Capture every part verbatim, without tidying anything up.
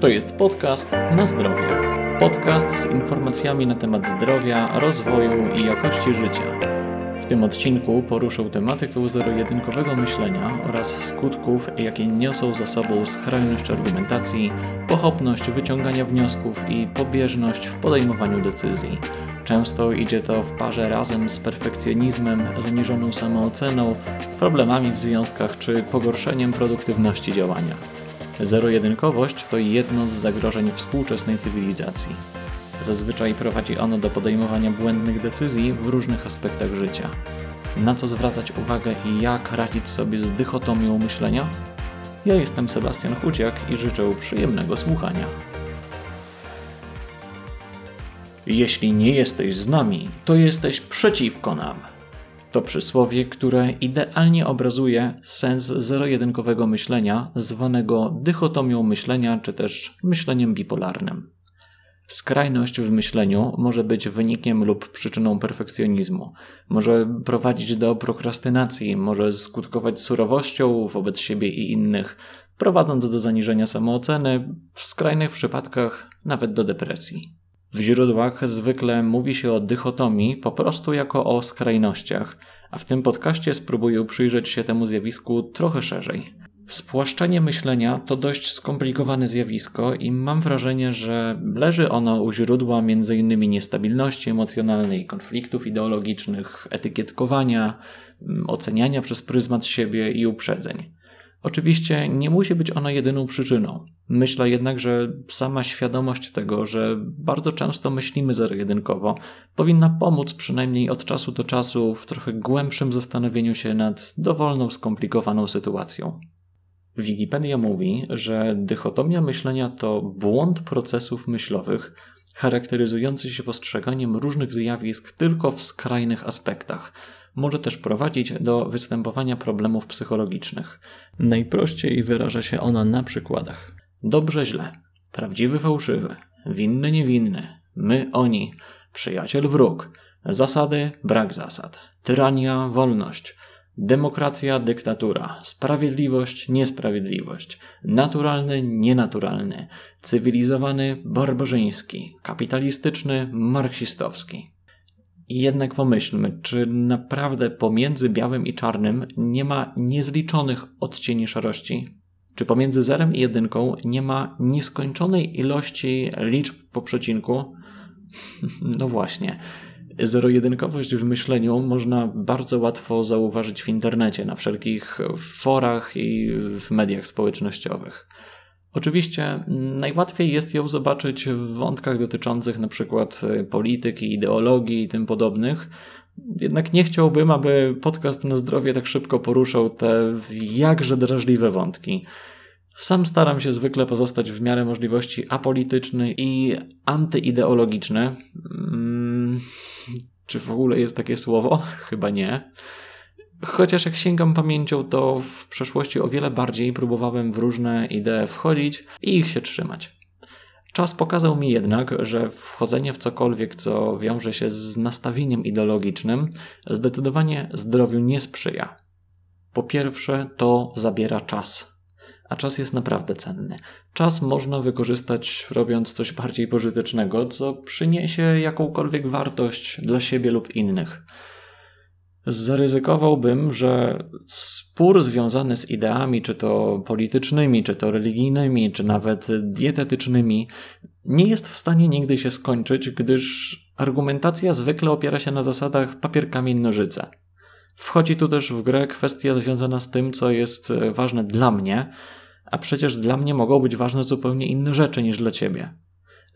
To jest podcast Na Zdrowie. Podcast z informacjami na temat zdrowia, rozwoju i jakości życia. W tym odcinku poruszył tematykę zero-jedynkowego myślenia oraz skutków, jakie niosą za sobą skrajność argumentacji, pochopność wyciągania wniosków i pobieżność w podejmowaniu decyzji. Często idzie to w parze razem z perfekcjonizmem, zaniżoną samooceną, problemami w związkach czy pogorszeniem produktywności działania. Zero-jedynkowość to jedno z zagrożeń współczesnej cywilizacji. Zazwyczaj prowadzi ono do podejmowania błędnych decyzji w różnych aspektach życia. Na co zwracać uwagę i jak radzić sobie z dychotomią myślenia? Ja jestem Sebastian Chuciak i życzę przyjemnego słuchania. Jeśli nie jesteś z nami, to jesteś przeciwko nam. To przysłowie, które idealnie obrazuje sens zero-jedynkowego myślenia, zwanego dychotomią myślenia czy też myśleniem bipolarnym. Skrajność w myśleniu może być wynikiem lub przyczyną perfekcjonizmu, może prowadzić do prokrastynacji, może skutkować surowością wobec siebie i innych, prowadząc do zaniżenia samooceny, w skrajnych przypadkach nawet do depresji. W źródłach zwykle mówi się o dychotomii po prostu jako o skrajnościach, a w tym podcaście spróbuję przyjrzeć się temu zjawisku trochę szerzej. Spłaszczenie myślenia to dość skomplikowane zjawisko i mam wrażenie, że leży ono u źródła m.in. niestabilności emocjonalnej, konfliktów ideologicznych, etykietkowania, oceniania przez pryzmat siebie i uprzedzeń. Oczywiście nie musi być ono jedyną przyczyną. Myślę jednak, że sama świadomość tego, że bardzo często myślimy zero-jedynkowo, powinna pomóc przynajmniej od czasu do czasu w trochę głębszym zastanowieniu się nad dowolną skomplikowaną sytuacją. Wikipedia mówi, że dychotomia myślenia to błąd procesów myślowych charakteryzujący się postrzeganiem różnych zjawisk tylko w skrajnych aspektach. Może też prowadzić do występowania problemów psychologicznych. Najprościej wyraża się ona na przykładach. Dobrze, źle, prawdziwy, fałszywy, winny, niewinny, my, oni, przyjaciel, wróg, zasady, brak zasad, tyrania, wolność, demokracja, dyktatura, sprawiedliwość, niesprawiedliwość, naturalny, nienaturalny, cywilizowany, barbarzyński, kapitalistyczny, marksistowski. I jednak pomyślmy, czy naprawdę pomiędzy białym i czarnym nie ma niezliczonych odcieni szarości? Czy pomiędzy zerem i jedynką nie ma nieskończonej ilości liczb po przecinku? No właśnie. Zero-jedynkowość w myśleniu można bardzo łatwo zauważyć w internecie, na wszelkich forach i w mediach społecznościowych. Oczywiście najłatwiej jest ją zobaczyć w wątkach dotyczących np. polityki, ideologii i tym podobnych. Jednak nie chciałbym, aby podcast Na Zdrowie tak szybko poruszał te jakże drażliwe wątki. Sam staram się zwykle pozostać w miarę możliwości apolityczny i antyideologiczny. Hmm, czy w ogóle jest takie słowo? Chyba nie. Chociaż jak sięgam pamięcią, to w przeszłości o wiele bardziej próbowałem w różne idee wchodzić i ich się trzymać. Czas pokazał mi jednak, że wchodzenie w cokolwiek, co wiąże się z nastawieniem ideologicznym, zdecydowanie zdrowiu nie sprzyja. Po pierwsze, to zabiera czas. A czas jest naprawdę cenny. Czas można wykorzystać robiąc coś bardziej pożytecznego, co przyniesie jakąkolwiek wartość dla siebie lub innych. Zaryzykowałbym, że spór związany z ideami, czy to politycznymi, czy to religijnymi, czy nawet dietetycznymi, nie jest w stanie nigdy się skończyć, gdyż argumentacja zwykle opiera się na zasadach papier, kamień, nożyce. Wchodzi tu też w grę kwestia związana z tym, co jest ważne dla mnie, a przecież dla mnie mogą być ważne zupełnie inne rzeczy niż dla ciebie.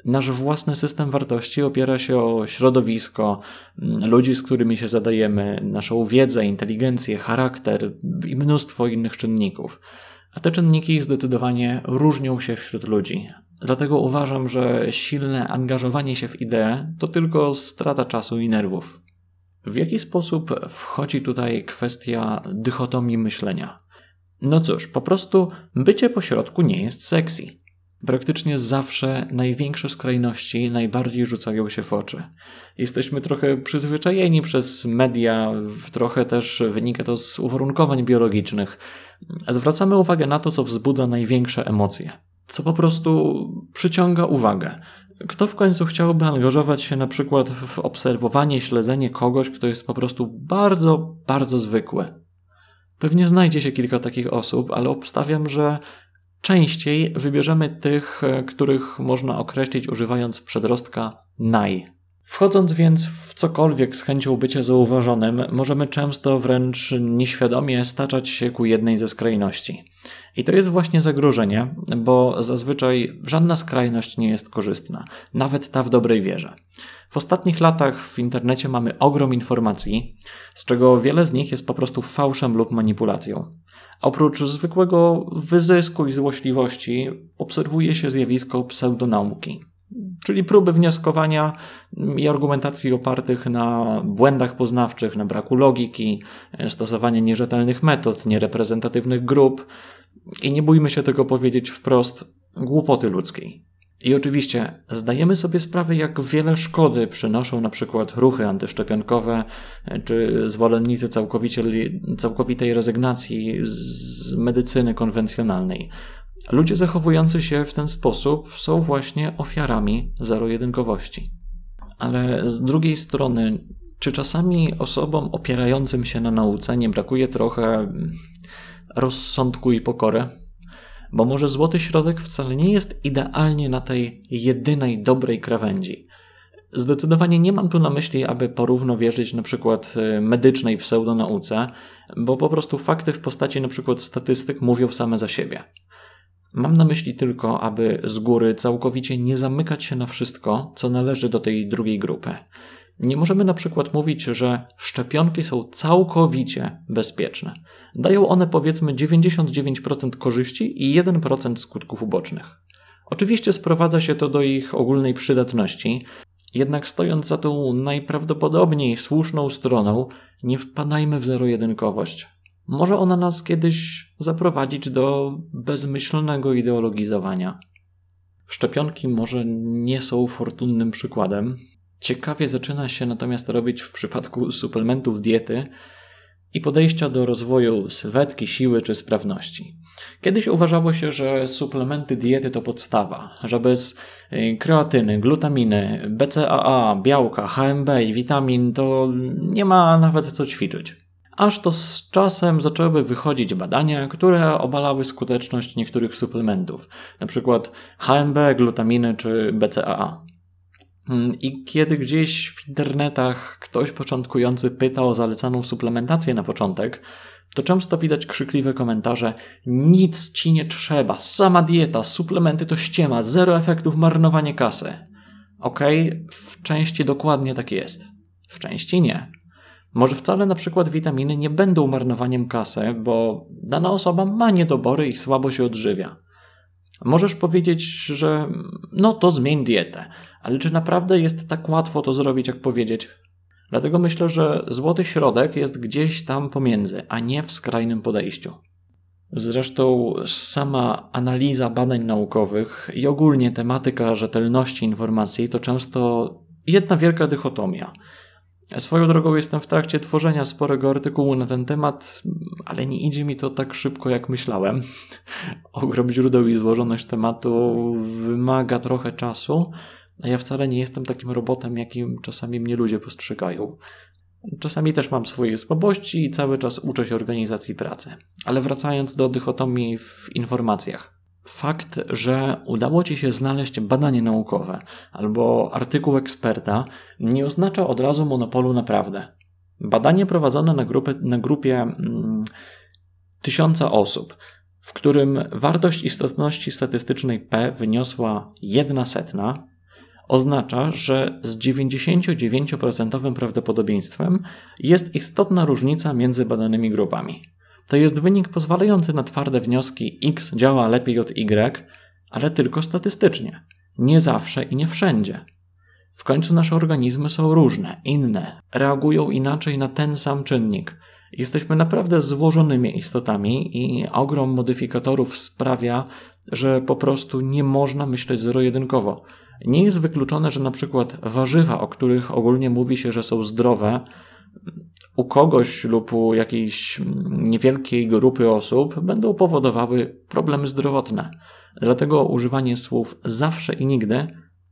Nasz własny system wartości opiera się o środowisko, ludzi, z którymi się zadajemy, naszą wiedzę, inteligencję, charakter i mnóstwo innych czynników. A te czynniki zdecydowanie różnią się wśród ludzi. Dlatego uważam, że silne angażowanie się w ideę to tylko strata czasu i nerwów. W jaki sposób wchodzi tutaj kwestia dychotomii myślenia? No cóż, po prostu bycie pośrodku nie jest sexy. Praktycznie zawsze największe skrajności najbardziej rzucają się w oczy. Jesteśmy trochę przyzwyczajeni przez media, trochę też wynika to z uwarunkowań biologicznych. Zwracamy uwagę na to, co wzbudza największe emocje. co po prostu przyciąga uwagę. Kto w końcu chciałby angażować się na przykład w obserwowanie i śledzenie kogoś, kto jest po prostu bardzo, bardzo zwykły? Pewnie znajdzie się kilka takich osób, ale obstawiam, że częściej wybierzemy tych, których można określić używając przedrostka naj. Wchodząc więc w cokolwiek z chęcią bycia zauważonym, możemy często wręcz nieświadomie staczać się ku jednej ze skrajności. I to jest właśnie zagrożenie, bo zazwyczaj żadna skrajność nie jest korzystna, nawet ta w dobrej wierze. W ostatnich latach w internecie mamy ogrom informacji, z czego wiele z nich jest po prostu fałszem lub manipulacją. Oprócz zwykłego wyzysku i złośliwości obserwuje się zjawisko pseudonauki, czyli próby wnioskowania i argumentacji opartych na błędach poznawczych, na braku logiki, stosowanie nierzetelnych metod, niereprezentatywnych grup i nie bójmy się tego powiedzieć wprost, głupoty ludzkiej. I oczywiście zdajemy sobie sprawę, jak wiele szkody przynoszą na przykład ruchy antyszczepionkowe czy zwolennicy całkowitej rezygnacji z medycyny konwencjonalnej. Ludzie zachowujący się w ten sposób są właśnie ofiarami zero-jedynkowości. Ale z drugiej strony, czy czasami osobom opierającym się na nauce nie brakuje trochę rozsądku i pokory? Bo może złoty środek wcale nie jest idealnie na tej jedynej dobrej krawędzi. Zdecydowanie nie mam tu na myśli, aby porówno wierzyć na przykład medycznej pseudonauce, bo po prostu fakty w postaci na przykład statystyk mówią same za siebie. Mam na myśli tylko, aby z góry całkowicie nie zamykać się na wszystko, co należy do tej drugiej grupy. Nie możemy na przykład mówić, że szczepionki są całkowicie bezpieczne. Dają one powiedzmy dziewięćdziesiąt dziewięć procent korzyści i jeden procent skutków ubocznych. Oczywiście sprowadza się to do ich ogólnej przydatności, jednak stojąc za tą najprawdopodobniej słuszną stroną, nie wpadajmy w zero-jedynkowość. Może ona nas kiedyś zaprowadzić do bezmyślnego ideologizowania. Szczepionki może nie są fortunnym przykładem. Ciekawie zaczyna się natomiast robić w przypadku suplementów diety i podejścia do rozwoju sylwetki, siły czy sprawności. Kiedyś uważało się, że suplementy diety to podstawa, że bez kreatyny, glutaminy, B C A A, białka, H M B i witamin to nie ma nawet co ćwiczyć. Aż to z czasem zaczęły wychodzić badania, które obalały skuteczność niektórych suplementów, np. H M B, glutaminy czy B C A A. I kiedy gdzieś w internetach ktoś początkujący pyta o zalecaną suplementację na początek, to często widać krzykliwe komentarze: nic ci nie trzeba, sama dieta, suplementy to ściema, zero efektów, marnowanie kasy. Okej, okay, w części dokładnie tak jest, w części nie. Może wcale na przykład witaminy nie będą marnowaniem kasy, bo dana osoba ma niedobory i słabo się odżywia. Możesz powiedzieć, że no to zmień dietę, ale czy naprawdę jest tak łatwo to zrobić, jak powiedzieć? Dlatego myślę, że złoty środek jest gdzieś tam pomiędzy, a nie w skrajnym podejściu. Zresztą sama analiza badań naukowych i ogólnie tematyka rzetelności informacji to często jedna wielka dychotomia. Swoją drogą jestem w trakcie tworzenia sporego artykułu na ten temat, ale nie idzie mi to tak szybko, jak myślałem. Ogrom źródeł i złożoność tematu wymaga trochę czasu, a ja wcale nie jestem takim robotem, jakim czasami mnie ludzie postrzegają. Czasami też mam swoje słabości i cały czas uczę się organizacji pracy. Ale wracając do dychotomii w informacjach. Fakt, że udało Ci się znaleźć badanie naukowe albo artykuł eksperta, nie oznacza od razu monopolu na prawdę. Badanie prowadzone na, grupę, na grupie mm, tysiąca osób, w którym wartość istotności statystycznej P wyniosła jedna setna, oznacza, że z dziewięćdziesiąt dziewięć procent prawdopodobieństwem jest istotna różnica między badanymi grupami. To jest wynik pozwalający na twarde wnioski X działa lepiej od Y, ale tylko statystycznie. Nie zawsze i nie wszędzie. W końcu nasze organizmy są różne, inne, reagują inaczej na ten sam czynnik. Jesteśmy naprawdę złożonymi istotami i ogrom modyfikatorów sprawia, że po prostu nie można myśleć zero-jedynkowo. Nie jest wykluczone, że na przykład warzywa, o których ogólnie mówi się, że są zdrowe, u kogoś lub u jakiejś niewielkiej grupy osób będą powodowały problemy zdrowotne. Dlatego używanie słów zawsze i nigdy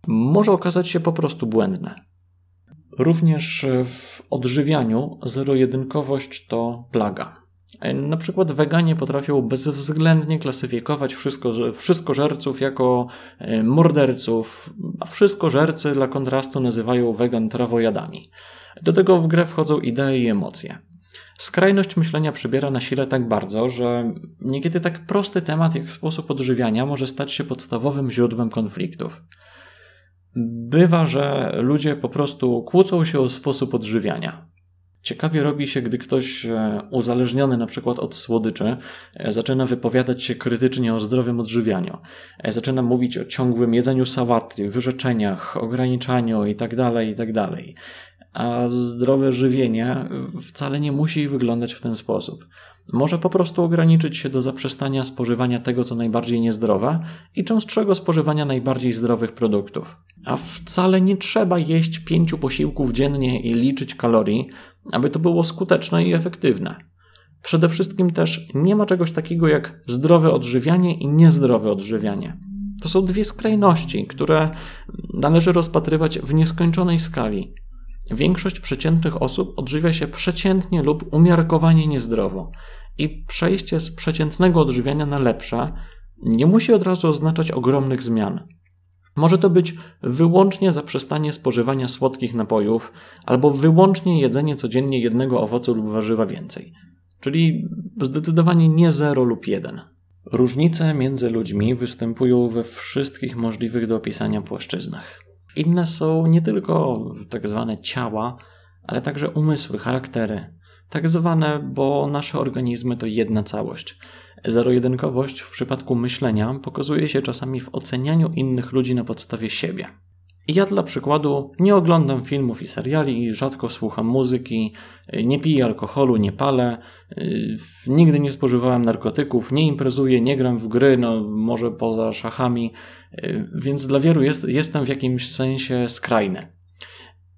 może okazać się po prostu błędne. Również w odżywianiu zero-jedynkowość to plaga. Na przykład weganie potrafią bezwzględnie klasyfikować wszystko, wszystkożerców jako morderców, a wszystkożercy dla kontrastu nazywają wegan trawojadami. Do tego w grę wchodzą idee i emocje. Skrajność myślenia przybiera na sile tak bardzo, że niekiedy tak prosty temat jak sposób odżywiania może stać się podstawowym źródłem konfliktów. Bywa, że ludzie po prostu kłócą się o sposób odżywiania. Ciekawie robi się, gdy ktoś uzależniony na przykład od słodyczy zaczyna wypowiadać się krytycznie o zdrowym odżywianiu. Zaczyna mówić o ciągłym jedzeniu sałaty, wyrzeczeniach, ograniczaniu itd., itd. A zdrowe żywienie wcale nie musi wyglądać w ten sposób. Może po prostu ograniczyć się do zaprzestania spożywania tego, co najbardziej niezdrowe i częstszego spożywania najbardziej zdrowych produktów. A wcale nie trzeba jeść pięciu posiłków dziennie i liczyć kalorii, aby to było skuteczne i efektywne. Przede wszystkim też nie ma czegoś takiego jak zdrowe odżywianie i niezdrowe odżywianie. To są dwie skrajności, które należy rozpatrywać w nieskończonej skali. Większość przeciętnych osób odżywia się przeciętnie lub umiarkowanie niezdrowo i przejście z przeciętnego odżywiania na lepsze nie musi od razu oznaczać ogromnych zmian. Może to być wyłącznie zaprzestanie spożywania słodkich napojów albo wyłącznie jedzenie codziennie jednego owocu lub warzywa więcej, czyli zdecydowanie nie zero lub jeden. Różnice między ludźmi występują we wszystkich możliwych do opisania płaszczyznach. Inne są nie tylko tak zwane ciała, ale także umysły, charaktery. Tak zwane, bo nasze organizmy to jedna całość. Zero-jedynkowość w przypadku myślenia pokazuje się czasami w ocenianiu innych ludzi na podstawie siebie. I ja dla przykładu nie oglądam filmów i seriali, rzadko słucham muzyki, nie piję alkoholu, nie palę, nigdy nie spożywałem narkotyków, nie imprezuję, nie gram w gry, no może poza szachami, więc dla wielu jest, jestem w jakimś sensie skrajny.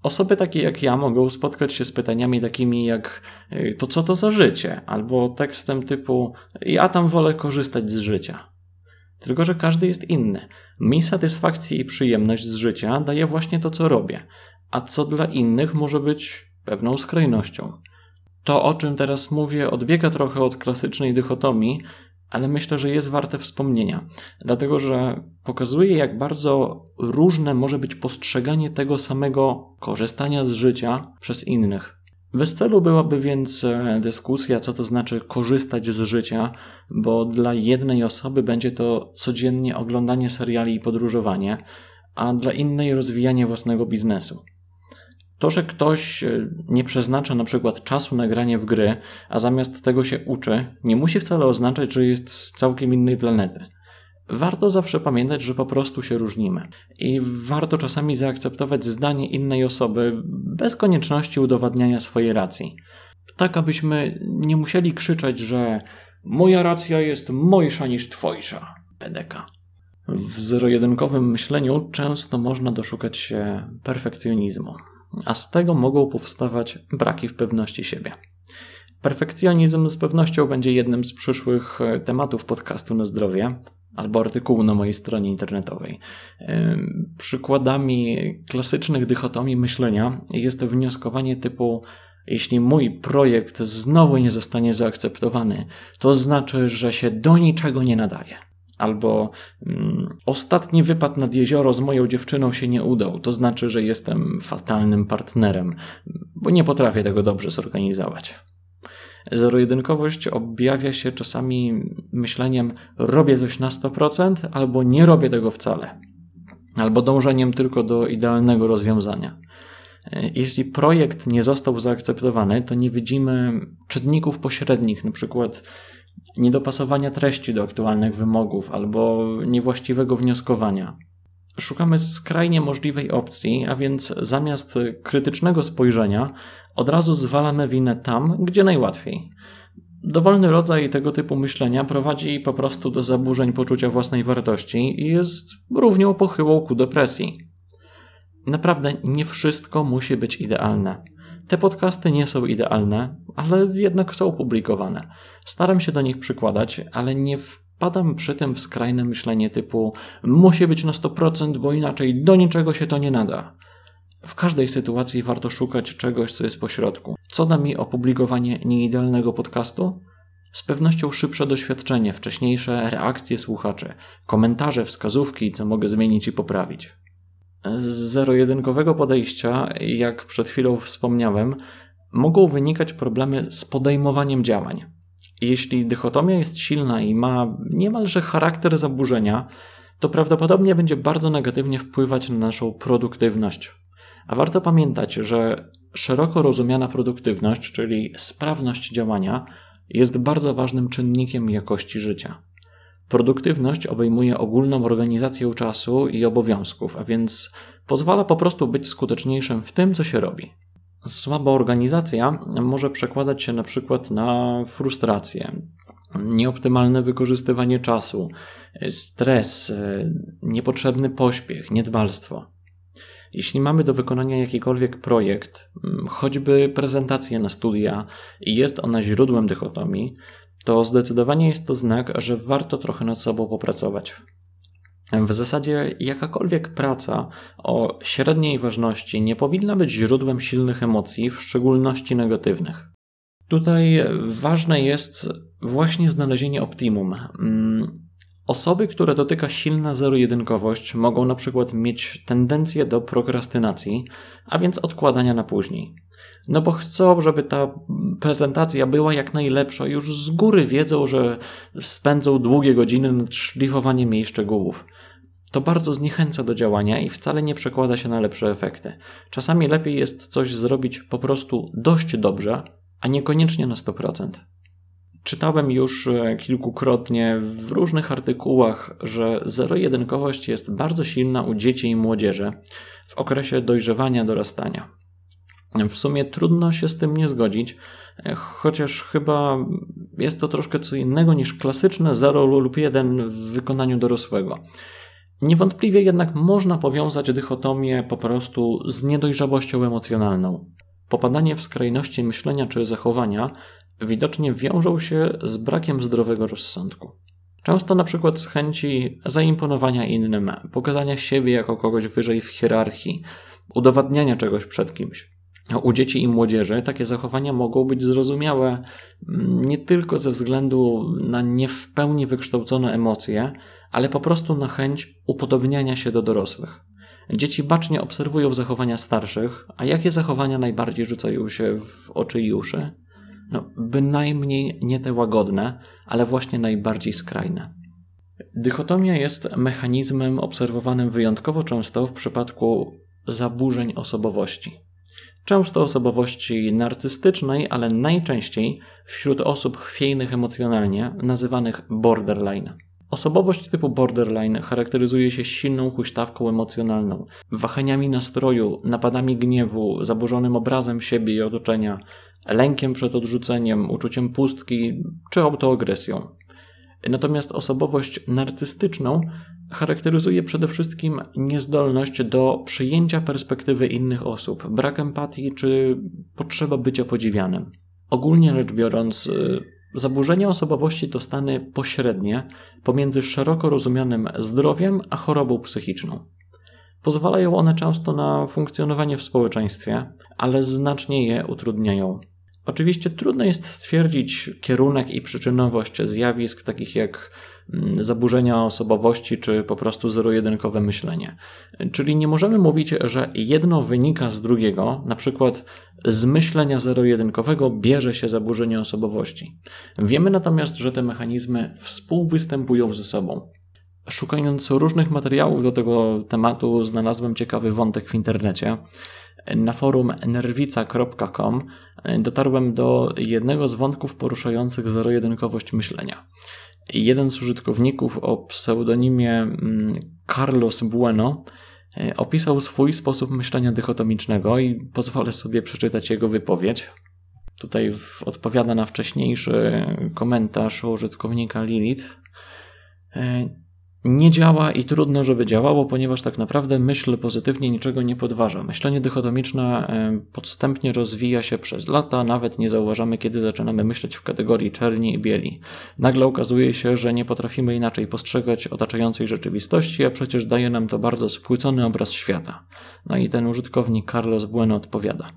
Osoby takie jak ja mogą spotkać się z pytaniami takimi jak to co to za życie, albo tekstem typu ja tam wolę korzystać z życia. Tylko że każdy jest inny. Mi satysfakcję i przyjemność z życia daje właśnie to, co robię, a co dla innych może być pewną skrajnością. To, o czym teraz mówię, odbiega trochę od klasycznej dychotomii, ale myślę, że jest warte wspomnienia, dlatego że pokazuje, jak bardzo różne może być postrzeganie tego samego korzystania z życia przez innych. Bez celu byłaby więc dyskusja, co to znaczy korzystać z życia, bo dla jednej osoby będzie to codziennie oglądanie seriali i podróżowanie, a dla innej rozwijanie własnego biznesu. To, że ktoś nie przeznacza na przykład czasu na granie w gry, a zamiast tego się uczy, nie musi wcale oznaczać, że jest z całkiem innej planety. Warto zawsze pamiętać, że po prostu się różnimy i warto czasami zaakceptować zdanie innej osoby bez konieczności udowadniania swojej racji. Tak, abyśmy nie musieli krzyczeć, że moja racja jest mojsza niż twojsza, P D K. W zero-jedynkowym myśleniu często można doszukać się perfekcjonizmu, a z tego mogą powstawać braki w pewności siebie. Perfekcjonizm z pewnością będzie jednym z przyszłych tematów podcastu na zdrowie, albo artykułu na mojej stronie internetowej. Przykładami klasycznych dychotomii myślenia jest wnioskowanie typu jeśli mój projekt znowu nie zostanie zaakceptowany, to znaczy, że się do niczego nie nadaje. Albo ostatni wypad nad jezioro z moją dziewczyną się nie udał, to znaczy, że jestem fatalnym partnerem, bo nie potrafię tego dobrze zorganizować. Zero-jedynkowość objawia się czasami myśleniem robię coś na sto procent albo nie robię tego wcale, albo dążeniem tylko do idealnego rozwiązania. Jeśli projekt nie został zaakceptowany, to nie widzimy czynników pośrednich, np. niedopasowania treści do aktualnych wymogów albo niewłaściwego wnioskowania. Szukamy skrajnie możliwej opcji, a więc zamiast krytycznego spojrzenia od razu zwalamy winę tam, gdzie najłatwiej. Dowolny rodzaj tego typu myślenia prowadzi po prostu do zaburzeń poczucia własnej wartości i jest równią pochyłą ku depresji. Naprawdę nie wszystko musi być idealne. Te podcasty nie są idealne, ale jednak są publikowane. Staram się do nich przykładać, ale nie wpadam przy tym w skrajne myślenie typu musi być na sto procent, bo inaczej do niczego się to nie nada. W każdej sytuacji warto szukać czegoś, co jest pośrodku. Co da mi opublikowanie nieidealnego podcastu? Z pewnością szybsze doświadczenie, wcześniejsze reakcje słuchaczy, komentarze, wskazówki, co mogę zmienić i poprawić. Z zero-jedynkowego podejścia, jak przed chwilą wspomniałem, mogą wynikać problemy z podejmowaniem działań. Jeśli dychotomia jest silna i ma niemalże charakter zaburzenia, to prawdopodobnie będzie bardzo negatywnie wpływać na naszą produktywność. A warto pamiętać, że szeroko rozumiana produktywność, czyli sprawność działania, jest bardzo ważnym czynnikiem jakości życia. Produktywność obejmuje ogólną organizację czasu i obowiązków, a więc pozwala po prostu być skuteczniejszym w tym, co się robi. Słaba organizacja może przekładać się na przykład na frustrację, nieoptymalne wykorzystywanie czasu, stres, niepotrzebny pośpiech, niedbalstwo. Jeśli mamy do wykonania jakikolwiek projekt, choćby prezentację na studia i jest ona źródłem dychotomii, to zdecydowanie jest to znak, że warto trochę nad sobą popracować. W zasadzie jakakolwiek praca o średniej ważności nie powinna być źródłem silnych emocji, w szczególności negatywnych. Tutaj ważne jest właśnie znalezienie optimum. Osoby, które dotyka silna zero-jedynkowość, mogą na przykład mieć tendencję do prokrastynacji, a więc odkładania na później. No bo chcą, żeby ta prezentacja była jak najlepsza, już z góry wiedzą, że spędzą długie godziny nad szlifowaniem jej szczegółów. To bardzo zniechęca do działania i wcale nie przekłada się na lepsze efekty. Czasami lepiej jest coś zrobić po prostu dość dobrze, a niekoniecznie na sto procent. Czytałem już kilkukrotnie w różnych artykułach, że zero-jedynkowość jest bardzo silna u dzieci i młodzieży w okresie dojrzewania, dorastania. W sumie trudno się z tym nie zgodzić, chociaż chyba jest to troszkę co innego niż klasyczne zero lub jeden w wykonaniu dorosłego. Niewątpliwie jednak można powiązać dychotomię po prostu z niedojrzałością emocjonalną. Popadanie w skrajności myślenia czy zachowania widocznie wiążą się z brakiem zdrowego rozsądku. Często na przykład z chęci zaimponowania innym, pokazania siebie jako kogoś wyżej w hierarchii, udowadniania czegoś przed kimś. U dzieci i młodzieży takie zachowania mogą być zrozumiałe nie tylko ze względu na nie w pełni wykształcone emocje, ale po prostu na chęć upodobniania się do dorosłych. Dzieci bacznie obserwują zachowania starszych, a jakie zachowania najbardziej rzucają się w oczy i uszy? No, bynajmniej nie te łagodne, ale właśnie najbardziej skrajne. Dychotomia jest mechanizmem obserwowanym wyjątkowo często w przypadku zaburzeń osobowości. Często osobowości narcystycznej, ale najczęściej wśród osób chwiejnych emocjonalnie, nazywanych borderline. Osobowość typu borderline charakteryzuje się silną huśtawką emocjonalną, wahaniami nastroju, napadami gniewu, zaburzonym obrazem siebie i otoczenia, lękiem przed odrzuceniem, uczuciem pustki czy autoagresją. Natomiast osobowość narcystyczną charakteryzuje przede wszystkim niezdolność do przyjęcia perspektywy innych osób, brak empatii czy potrzeba bycia podziwianym. Ogólnie rzecz biorąc, zaburzenia osobowości to stany pośrednie pomiędzy szeroko rozumianym zdrowiem a chorobą psychiczną. Pozwalają one często na funkcjonowanie w społeczeństwie, ale znacznie je utrudniają. Oczywiście trudno jest stwierdzić kierunek i przyczynowość zjawisk takich jak zaburzenia osobowości czy po prostu zero-jedynkowe myślenie. Czyli nie możemy mówić, że jedno wynika z drugiego, na przykład z myślenia zero-jedynkowego bierze się zaburzenie osobowości. Wiemy natomiast, że te mechanizmy współwystępują ze sobą. Szukając różnych materiałów do tego tematu, znalazłem ciekawy wątek w internecie. Na forum nerwica kropka com dotarłem do jednego z wątków poruszających zero-jedynkowość myślenia. Jeden z użytkowników o pseudonimie Carlos Bueno opisał swój sposób myślenia dychotomicznego i pozwolę sobie przeczytać jego wypowiedź. Tutaj odpowiada na wcześniejszy komentarz użytkownika Lilith. nie działa i trudno, żeby działało, ponieważ tak naprawdę myśl pozytywnie niczego nie podważa. Myślenie dychotomiczne podstępnie rozwija się przez lata, nawet nie zauważamy, kiedy zaczynamy myśleć w kategorii czerni i bieli. Nagle okazuje się, że nie potrafimy inaczej postrzegać otaczającej rzeczywistości, a przecież daje nam to bardzo spłycony obraz świata. No i ten użytkownik Carlos Bueno odpowiada: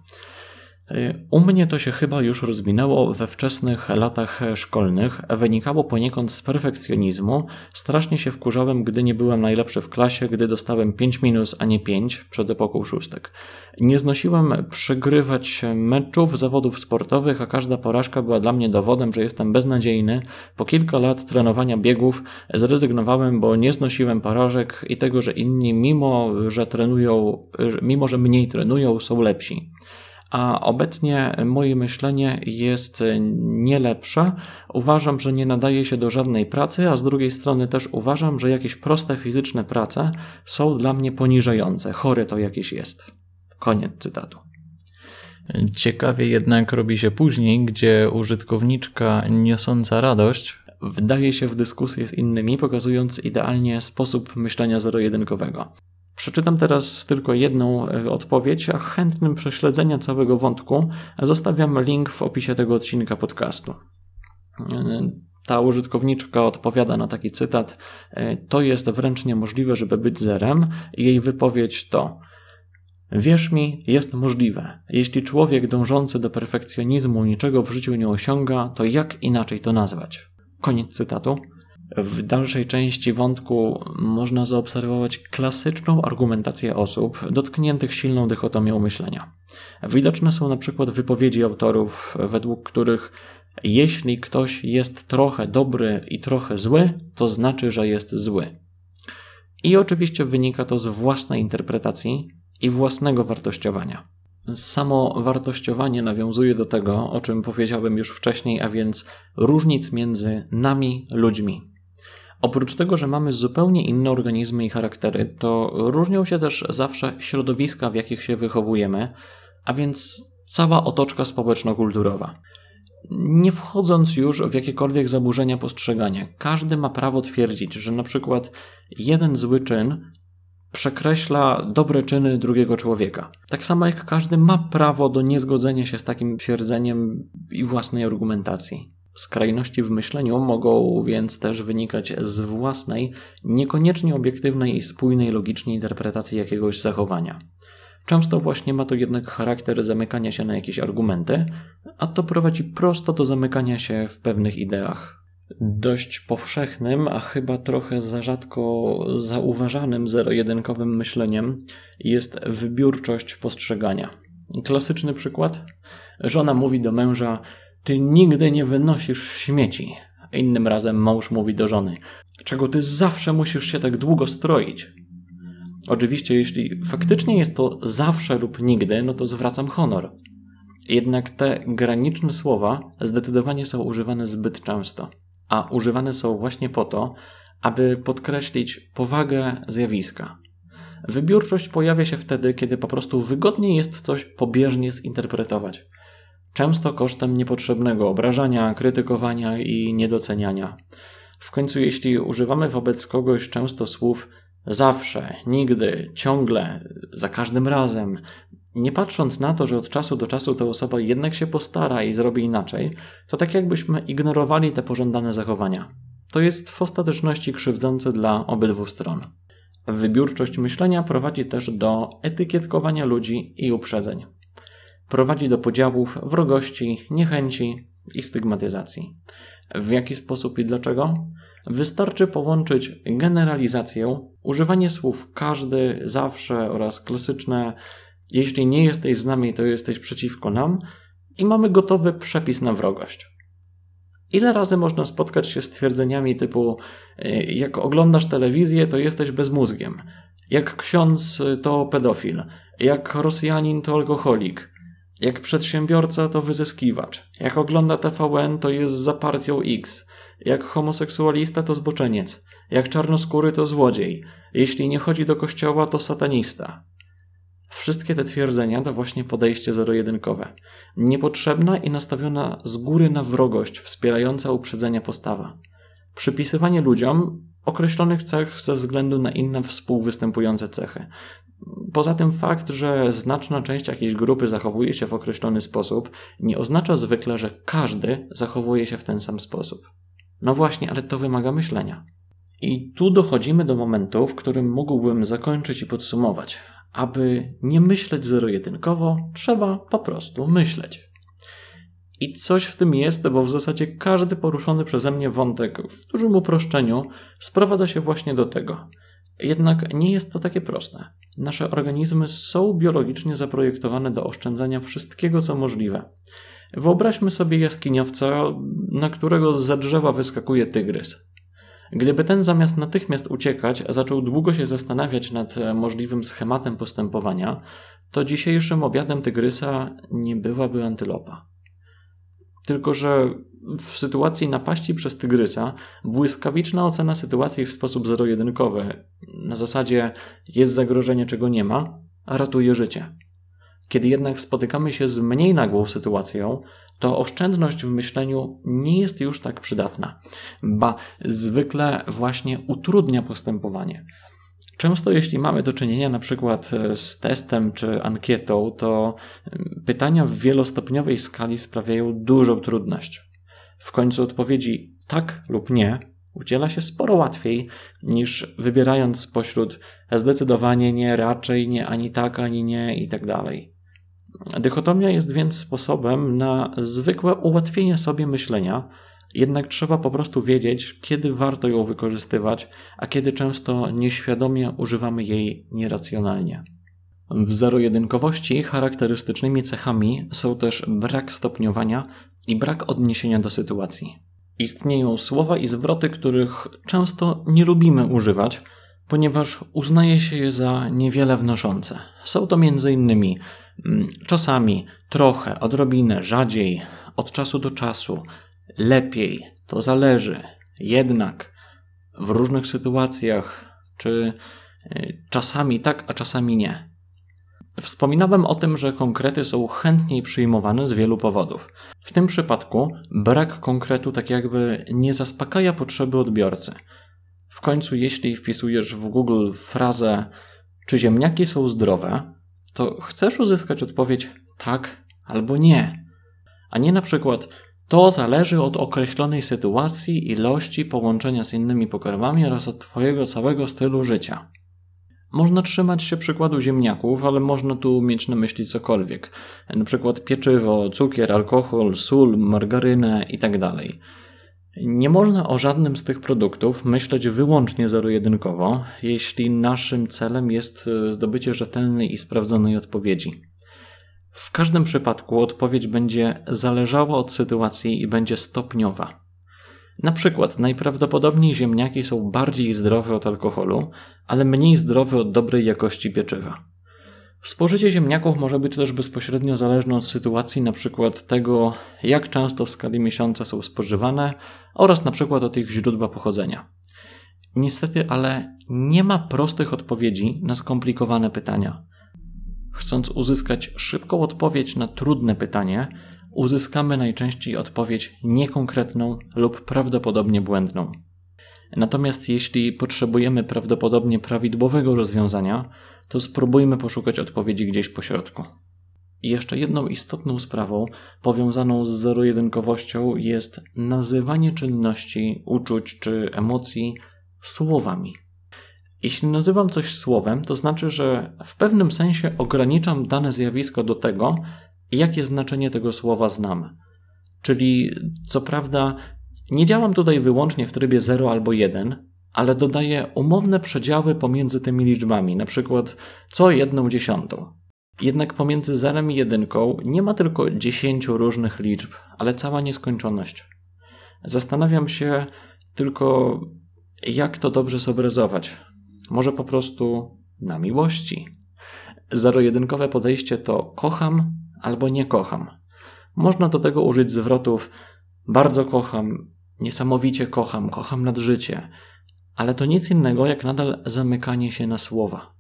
u mnie to się chyba już rozwinęło we wczesnych latach szkolnych, wynikało poniekąd z perfekcjonizmu, strasznie się wkurzałem, gdy nie byłem najlepszy w klasie, gdy dostałem pięć minus, a nie pięć przed epoką szóstek. Nie znosiłem przegrywać meczów, zawodów sportowych, a każda porażka była dla mnie dowodem, że jestem beznadziejny. Po kilka lat trenowania biegów zrezygnowałem, bo nie znosiłem porażek i tego, że inni mimo, że trenują, mimo, że mniej trenują, są lepsi. A obecnie moje myślenie jest nie lepsze. Uważam, że nie nadaje się do żadnej pracy, a z drugiej strony też uważam, że jakieś proste fizyczne prace są dla mnie poniżające. Chory to jakiś jest. Koniec cytatu. Ciekawie jednak robi się później, gdzie użytkowniczka niosąca radość wdaje się w dyskusję z innymi, pokazując idealnie sposób myślenia zero-jedynkowego. Przeczytam teraz tylko jedną odpowiedź, a chętnym prześledzenia całego wątku zostawiam link w opisie tego odcinka podcastu. Ta użytkowniczka odpowiada na taki cytat: to jest wręcz niemożliwe, żeby być zerem. Jej wypowiedź to: wierz mi, jest możliwe. Jeśli człowiek dążący do perfekcjonizmu niczego w życiu nie osiąga, to jak inaczej to nazwać? Koniec cytatu. W dalszej części wątku można zaobserwować klasyczną argumentację osób dotkniętych silną dychotomią myślenia. Widoczne są na przykład wypowiedzi autorów, według których jeśli ktoś jest trochę dobry i trochę zły, to znaczy, że jest zły. I oczywiście wynika to z własnej interpretacji i własnego wartościowania. Samo wartościowanie nawiązuje do tego, o czym powiedziałem już wcześniej, a więc różnic między nami, ludźmi. Oprócz tego, że mamy zupełnie inne organizmy i charaktery, to różnią się też zawsze środowiska, w jakich się wychowujemy, a więc cała otoczka społeczno-kulturowa. Nie wchodząc już w jakiekolwiek zaburzenia postrzegania, każdy ma prawo twierdzić, że na przykład jeden zły czyn przekreśla dobre czyny drugiego człowieka. Tak samo jak każdy ma prawo do niezgodzenia się z takim twierdzeniem i własnej argumentacji. Skrajności w myśleniu mogą więc też wynikać z własnej, niekoniecznie obiektywnej i spójnej logicznie interpretacji jakiegoś zachowania. Często właśnie ma to jednak charakter zamykania się na jakieś argumenty, a to prowadzi prosto do zamykania się w pewnych ideach. Dość powszechnym, a chyba trochę za rzadko zauważanym zero-jedynkowym myśleniem jest wybiórczość postrzegania. Klasyczny przykład? Żona mówi do męża: ty nigdy nie wynosisz śmieci. Innym razem mąż mówi do żony: czego ty zawsze musisz się tak długo stroić? Oczywiście, jeśli faktycznie jest to zawsze lub nigdy, no to zwracam honor. Jednak te graniczne słowa zdecydowanie są używane zbyt często, a używane są właśnie po to, aby podkreślić powagę zjawiska. Wybiórczość pojawia się wtedy, kiedy po prostu wygodniej jest coś pobieżnie zinterpretować. Często kosztem niepotrzebnego obrażania, krytykowania i niedoceniania. W końcu, jeśli używamy wobec kogoś często słów zawsze, nigdy, ciągle, za każdym razem, nie patrząc na to, że od czasu do czasu ta osoba jednak się postara i zrobi inaczej, to tak jakbyśmy ignorowali te pożądane zachowania. To jest w ostateczności krzywdzące dla obydwu stron. Wybiórczość myślenia prowadzi też do etykietkowania ludzi i uprzedzeń. Prowadzi do podziałów, wrogości, niechęci i stygmatyzacji. W jaki sposób i dlaczego? Wystarczy połączyć generalizację, używanie słów każdy, zawsze oraz klasyczne jeśli nie jesteś z nami, to jesteś przeciwko nam i mamy gotowy przepis na wrogość. Ile razy można spotkać się z twierdzeniami typu jak oglądasz telewizję, to jesteś bezmózgiem, jak ksiądz to pedofil, jak Rosjanin to alkoholik, jak przedsiębiorca to wyzyskiwacz, jak ogląda T V N to jest za partią X, jak homoseksualista to zboczeniec, jak czarnoskóry to złodziej, jeśli nie chodzi do kościoła to satanista. Wszystkie te twierdzenia to właśnie podejście zero-jedynkowe. Niepotrzebna i nastawiona z góry na wrogość, wspierająca uprzedzenia postawa. Przypisywanie ludziom określonych cech ze względu na inne współwystępujące cechy. Poza tym fakt, że znaczna część jakiejś grupy zachowuje się w określony sposób, nie oznacza zwykle, że każdy zachowuje się w ten sam sposób. No właśnie, ale to wymaga myślenia. I tu dochodzimy do momentu, w którym mógłbym zakończyć i podsumować. Aby nie myśleć zero-jedynkowo, trzeba po prostu myśleć. I coś w tym jest, bo w zasadzie każdy poruszony przeze mnie wątek w dużym uproszczeniu sprowadza się właśnie do tego. Jednak nie jest to takie proste. Nasze organizmy są biologicznie zaprojektowane do oszczędzania wszystkiego, co możliwe. Wyobraźmy sobie jaskiniowca, na którego zza drzewa wyskakuje tygrys. Gdyby ten zamiast natychmiast uciekać, zaczął długo się zastanawiać nad możliwym schematem postępowania, to dzisiejszym obiadem tygrysa nie byłaby antylopa. Tylko że w sytuacji napaści przez tygrysa błyskawiczna ocena sytuacji w sposób zero-jedynkowy, na zasadzie jest zagrożenie, czego nie ma, ratuje życie. Kiedy jednak spotykamy się z mniej nagłą sytuacją, to oszczędność w myśleniu nie jest już tak przydatna. Ba, zwykle właśnie utrudnia postępowanie. Często jeśli mamy do czynienia na przykład z testem czy ankietą, to pytania w wielostopniowej skali sprawiają dużą trudność. W końcu odpowiedzi tak lub nie udziela się sporo łatwiej niż wybierając spośród zdecydowanie nie, raczej nie, ani tak, ani nie i tak dalej. Dychotomia jest więc sposobem na zwykłe ułatwienie sobie myślenia, jednak trzeba po prostu wiedzieć, kiedy warto ją wykorzystywać, a kiedy często nieświadomie używamy jej nieracjonalnie. W zero-jedynkowości charakterystycznymi cechami są też brak stopniowania i brak odniesienia do sytuacji. Istnieją słowa i zwroty, których często nie lubimy używać, ponieważ uznaje się je za niewiele wnoszące. Są to m.in. czasami, trochę, odrobinę, rzadziej, od czasu do czasu, lepiej, to zależy, jednak, w różnych sytuacjach, czy czasami tak, a czasami nie. Wspominałem o tym, że konkrety są chętniej przyjmowane z wielu powodów. W tym przypadku brak konkretu tak jakby nie zaspokaja potrzeby odbiorcy. W końcu jeśli wpisujesz w Google frazę czy ziemniaki są zdrowe, to chcesz uzyskać odpowiedź tak albo nie, a nie na przykład to zależy od określonej sytuacji, ilości, połączenia z innymi pokarmami oraz od twojego całego stylu życia. Można trzymać się przykładu ziemniaków, ale można tu mieć na myśli cokolwiek. Na przykład pieczywo, cukier, alkohol, sól, margarynę itd. Nie można o żadnym z tych produktów myśleć wyłącznie zero-jedynkowo, jeśli naszym celem jest zdobycie rzetelnej i sprawdzonej odpowiedzi. W każdym przypadku odpowiedź będzie zależała od sytuacji i będzie stopniowa. Na przykład najprawdopodobniej ziemniaki są bardziej zdrowe od alkoholu, ale mniej zdrowe od dobrej jakości pieczywa. Spożycie ziemniaków może być też bezpośrednio zależne od sytuacji, na przykład tego, jak często w skali miesiąca są spożywane oraz na przykład od ich źródła pochodzenia. Niestety, ale nie ma prostych odpowiedzi na skomplikowane pytania. Chcąc uzyskać szybką odpowiedź na trudne pytanie, uzyskamy najczęściej odpowiedź niekonkretną lub prawdopodobnie błędną. Natomiast jeśli potrzebujemy prawdopodobnie prawidłowego rozwiązania, to spróbujmy poszukać odpowiedzi gdzieś pośrodku. I jeszcze jedną istotną sprawą powiązaną z zero-jedynkowością jest nazywanie czynności, uczuć czy emocji słowami. Jeśli nazywam coś słowem, to znaczy, że w pewnym sensie ograniczam dane zjawisko do tego, jakie znaczenie tego słowa znam. Czyli, co prawda, nie działam tutaj wyłącznie w trybie zero albo jeden, ale dodaję umowne przedziały pomiędzy tymi liczbami, na przykład co jedną dziesiątą. Jednak pomiędzy zerem i jedynką nie ma tylko dziesięciu różnych liczb, ale cała nieskończoność. Zastanawiam się tylko, jak to dobrze zobrazować. Może po prostu na miłości. Zero-jedynkowe podejście to kocham albo nie kocham. Można do tego użyć zwrotów bardzo kocham, niesamowicie kocham, kocham nad życie, ale to nic innego jak nadal zamykanie się na słowa.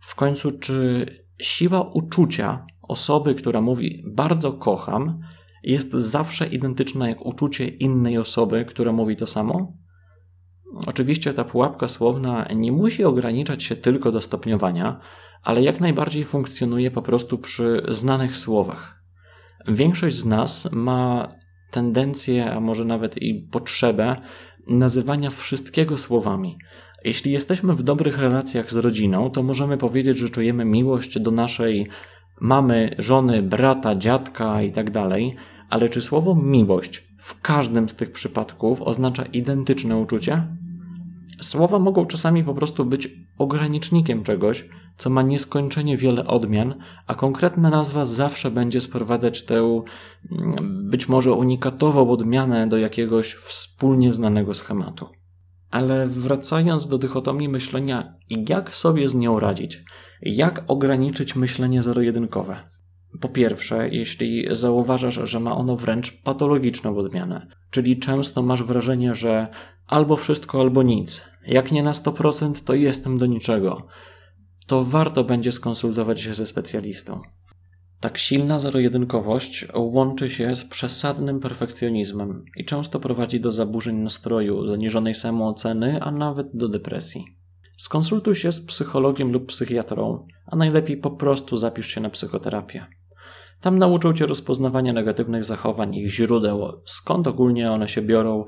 W końcu, czy siła uczucia osoby, która mówi bardzo kocham, jest zawsze identyczna jak uczucie innej osoby, która mówi to samo? Oczywiście ta pułapka słowna nie musi ograniczać się tylko do stopniowania, ale jak najbardziej funkcjonuje po prostu przy znanych słowach. Większość z nas ma tendencję, a może nawet i potrzebę nazywania wszystkiego słowami. Jeśli jesteśmy w dobrych relacjach z rodziną, to możemy powiedzieć, że czujemy miłość do naszej mamy, żony, brata, dziadka itd., ale czy słowo miłość w każdym z tych przypadków oznacza identyczne uczucie? Słowa mogą czasami po prostu być ogranicznikiem czegoś, co ma nieskończenie wiele odmian, a konkretna nazwa zawsze będzie sprowadzać tę być może unikatową odmianę do jakiegoś wspólnie znanego schematu. Ale wracając do dychotomii myślenia, jak sobie z nią radzić? Jak ograniczyć myślenie zero-jedynkowe? Po pierwsze, jeśli zauważasz, że ma ono wręcz patologiczną odmianę, czyli często masz wrażenie, że albo wszystko, albo nic, jak nie na sto procent, to jestem do niczego, to warto będzie skonsultować się ze specjalistą. Tak silna zero-jedynkowość łączy się z przesadnym perfekcjonizmem i często prowadzi do zaburzeń nastroju, zaniżonej samooceny, a nawet do depresji. Skonsultuj się z psychologiem lub psychiatrą, a najlepiej po prostu zapisz się na psychoterapię. Tam nauczą cię rozpoznawania negatywnych zachowań, ich źródeł, skąd ogólnie one się biorą,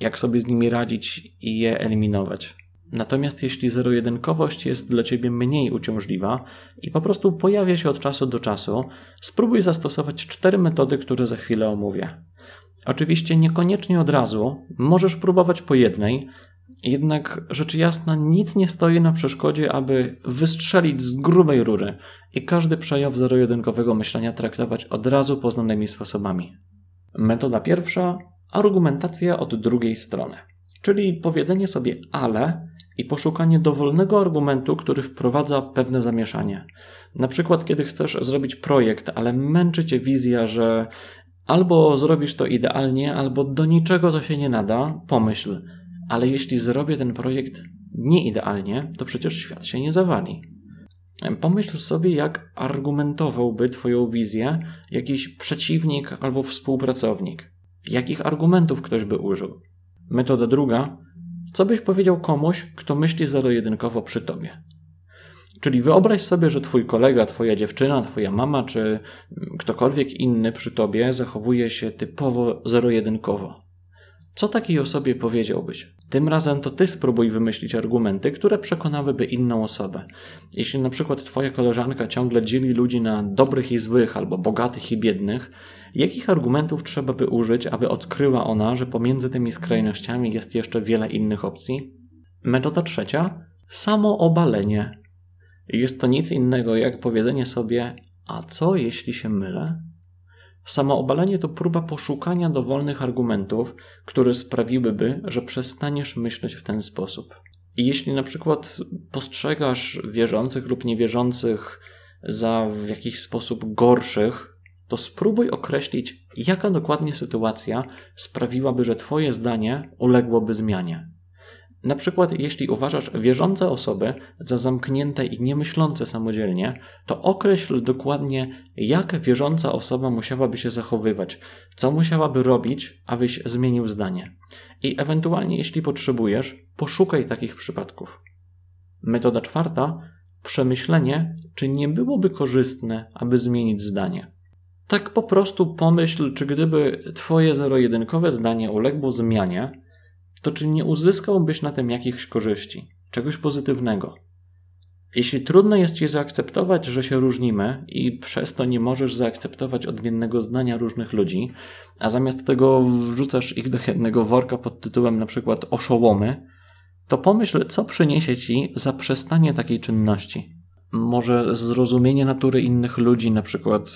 jak sobie z nimi radzić i je eliminować. Natomiast jeśli zero-jedynkowość jest dla ciebie mniej uciążliwa i po prostu pojawia się od czasu do czasu, spróbuj zastosować cztery metody, które za chwilę omówię. Oczywiście niekoniecznie od razu, możesz próbować po jednej, jednak rzecz jasna nic nie stoi na przeszkodzie, aby wystrzelić z grubej rury i każdy przejaw zero-jedynkowego myślenia traktować od razu poznanymi sposobami. Metoda pierwsza – argumentacja od drugiej strony, czyli powiedzenie sobie ale i poszukanie dowolnego argumentu, który wprowadza pewne zamieszanie. Na przykład kiedy chcesz zrobić projekt, ale męczy cię wizja, że albo zrobisz to idealnie, albo do niczego to się nie nada, pomyśl – ale jeśli zrobię ten projekt nieidealnie, to przecież świat się nie zawali. Pomyśl sobie, jak argumentowałby twoją wizję jakiś przeciwnik albo współpracownik. Jakich argumentów ktoś by użył? Metoda druga. Co byś powiedział komuś, kto myśli zero-jedynkowo przy tobie? Czyli wyobraź sobie, że twój kolega, twoja dziewczyna, twoja mama czy ktokolwiek inny przy tobie zachowuje się typowo zero-jedynkowo. Co takiej osobie powiedziałbyś? Tym razem to ty spróbuj wymyślić argumenty, które przekonałyby inną osobę. Jeśli na przykład twoja koleżanka ciągle dzieli ludzi na dobrych i złych, albo bogatych i biednych, jakich argumentów trzeba by użyć, aby odkryła ona, że pomiędzy tymi skrajnościami jest jeszcze wiele innych opcji? Metoda trzecia. Samoobalenie. Jest to nic innego jak powiedzenie sobie, a co jeśli się mylę? Samoobalenie to próba poszukania dowolnych argumentów, które sprawiłyby, że przestaniesz myśleć w ten sposób. I jeśli na przykład postrzegasz wierzących lub niewierzących za w jakiś sposób gorszych, to spróbuj określić, jaka dokładnie sytuacja sprawiłaby, że twoje zdanie uległoby zmianie. Na przykład jeśli uważasz wierzące osoby za zamknięte i niemyślące samodzielnie, to określ dokładnie, jak wierząca osoba musiałaby się zachowywać, co musiałaby robić, abyś zmienił zdanie. I ewentualnie, jeśli potrzebujesz, poszukaj takich przypadków. Metoda czwarta. Przemyślenie, czy nie byłoby korzystne, aby zmienić zdanie. Tak po prostu pomyśl, czy gdyby twoje zero-jedynkowe zdanie uległo zmianie, to czy nie uzyskałbyś na tym jakichś korzyści, czegoś pozytywnego? Jeśli trudno jest ci zaakceptować, że się różnimy i przez to nie możesz zaakceptować odmiennego zdania różnych ludzi, a zamiast tego wrzucasz ich do jednego worka pod tytułem na przykład oszołomy, to pomyśl, co przyniesie ci zaprzestanie takiej czynności. Może zrozumienie natury innych ludzi, na przykład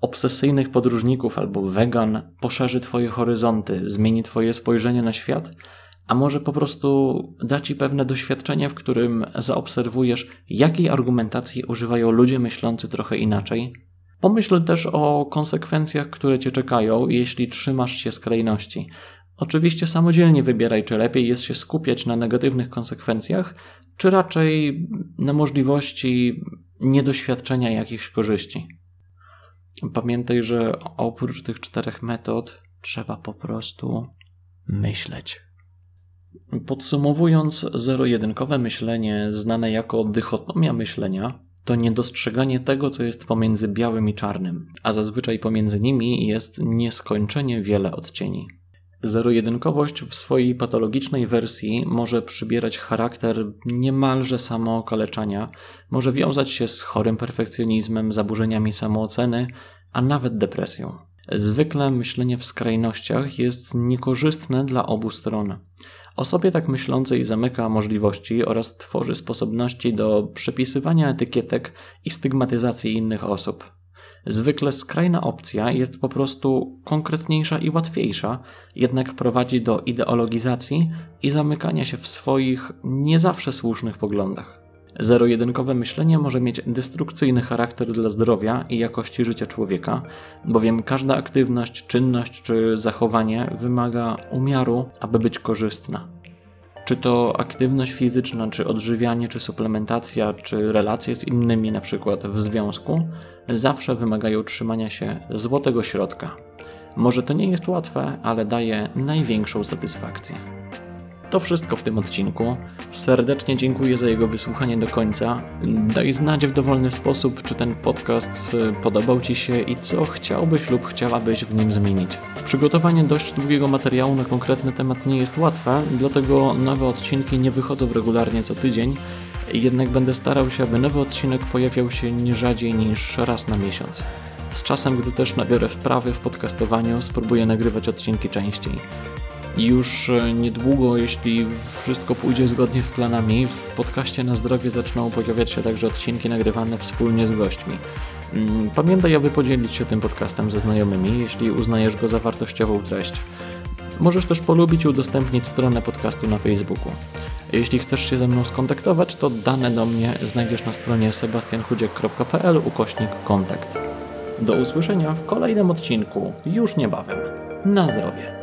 obsesyjnych podróżników albo wegan poszerzy twoje horyzonty, zmieni twoje spojrzenie na świat, a może po prostu da ci pewne doświadczenie, w którym zaobserwujesz, jakiej argumentacji używają ludzie myślący trochę inaczej. Pomyśl też o konsekwencjach, które cię czekają, jeśli trzymasz się skrajności. Oczywiście samodzielnie wybieraj, czy lepiej jest się skupiać na negatywnych konsekwencjach, czy raczej na możliwości niedoświadczenia jakichś korzyści. Pamiętaj, że oprócz tych czterech metod trzeba po prostu myśleć. Podsumowując, zero-jedynkowe myślenie, znane jako dychotomia myślenia, to niedostrzeganie tego, co jest pomiędzy białym i czarnym, a zazwyczaj pomiędzy nimi jest nieskończenie wiele odcieni. Zero-jedynkowość w swojej patologicznej wersji może przybierać charakter niemalże samookaleczania, może wiązać się z chorym perfekcjonizmem, zaburzeniami samooceny, a nawet depresją. Zwykle myślenie w skrajnościach jest niekorzystne dla obu stron. Osobie tak myślącej zamyka możliwości oraz tworzy sposobności do przypisywania etykietek i stygmatyzacji innych osób. Zwykle skrajna opcja jest po prostu konkretniejsza i łatwiejsza, jednak prowadzi do ideologizacji i zamykania się w swoich nie zawsze słusznych poglądach. Zero-jedynkowe myślenie może mieć destrukcyjny charakter dla zdrowia i jakości życia człowieka, bowiem każda aktywność, czynność czy zachowanie wymaga umiaru, aby być korzystna. Czy to aktywność fizyczna, czy odżywianie, czy suplementacja, czy relacje z innymi, np. w związku, zawsze wymagają trzymania się złotego środka. Może to nie jest łatwe, ale daje największą satysfakcję. To wszystko w tym odcinku. Serdecznie dziękuję za jego wysłuchanie do końca. Daj znać w dowolny sposób, czy ten podcast podobał Ci się i co chciałbyś lub chciałabyś w nim zmienić. Przygotowanie dość długiego materiału na konkretny temat nie jest łatwe, dlatego nowe odcinki nie wychodzą regularnie co tydzień, jednak będę starał się, aby nowy odcinek pojawiał się nie rzadziej niż raz na miesiąc. Z czasem, gdy też nabiorę wprawy w podcastowaniu, spróbuję nagrywać odcinki częściej. Już niedługo, jeśli wszystko pójdzie zgodnie z planami, w podcaście Na Zdrowie zaczną pojawiać się także odcinki nagrywane wspólnie z gośćmi. Pamiętaj, aby podzielić się tym podcastem ze znajomymi, jeśli uznajesz go za wartościową treść. Możesz też polubić i udostępnić stronę podcastu na Facebooku. Jeśli chcesz się ze mną skontaktować, to dane do mnie znajdziesz na stronie sebastianchudziek.pl ukośnik kontakt. Do usłyszenia w kolejnym odcinku już niebawem. Na zdrowie!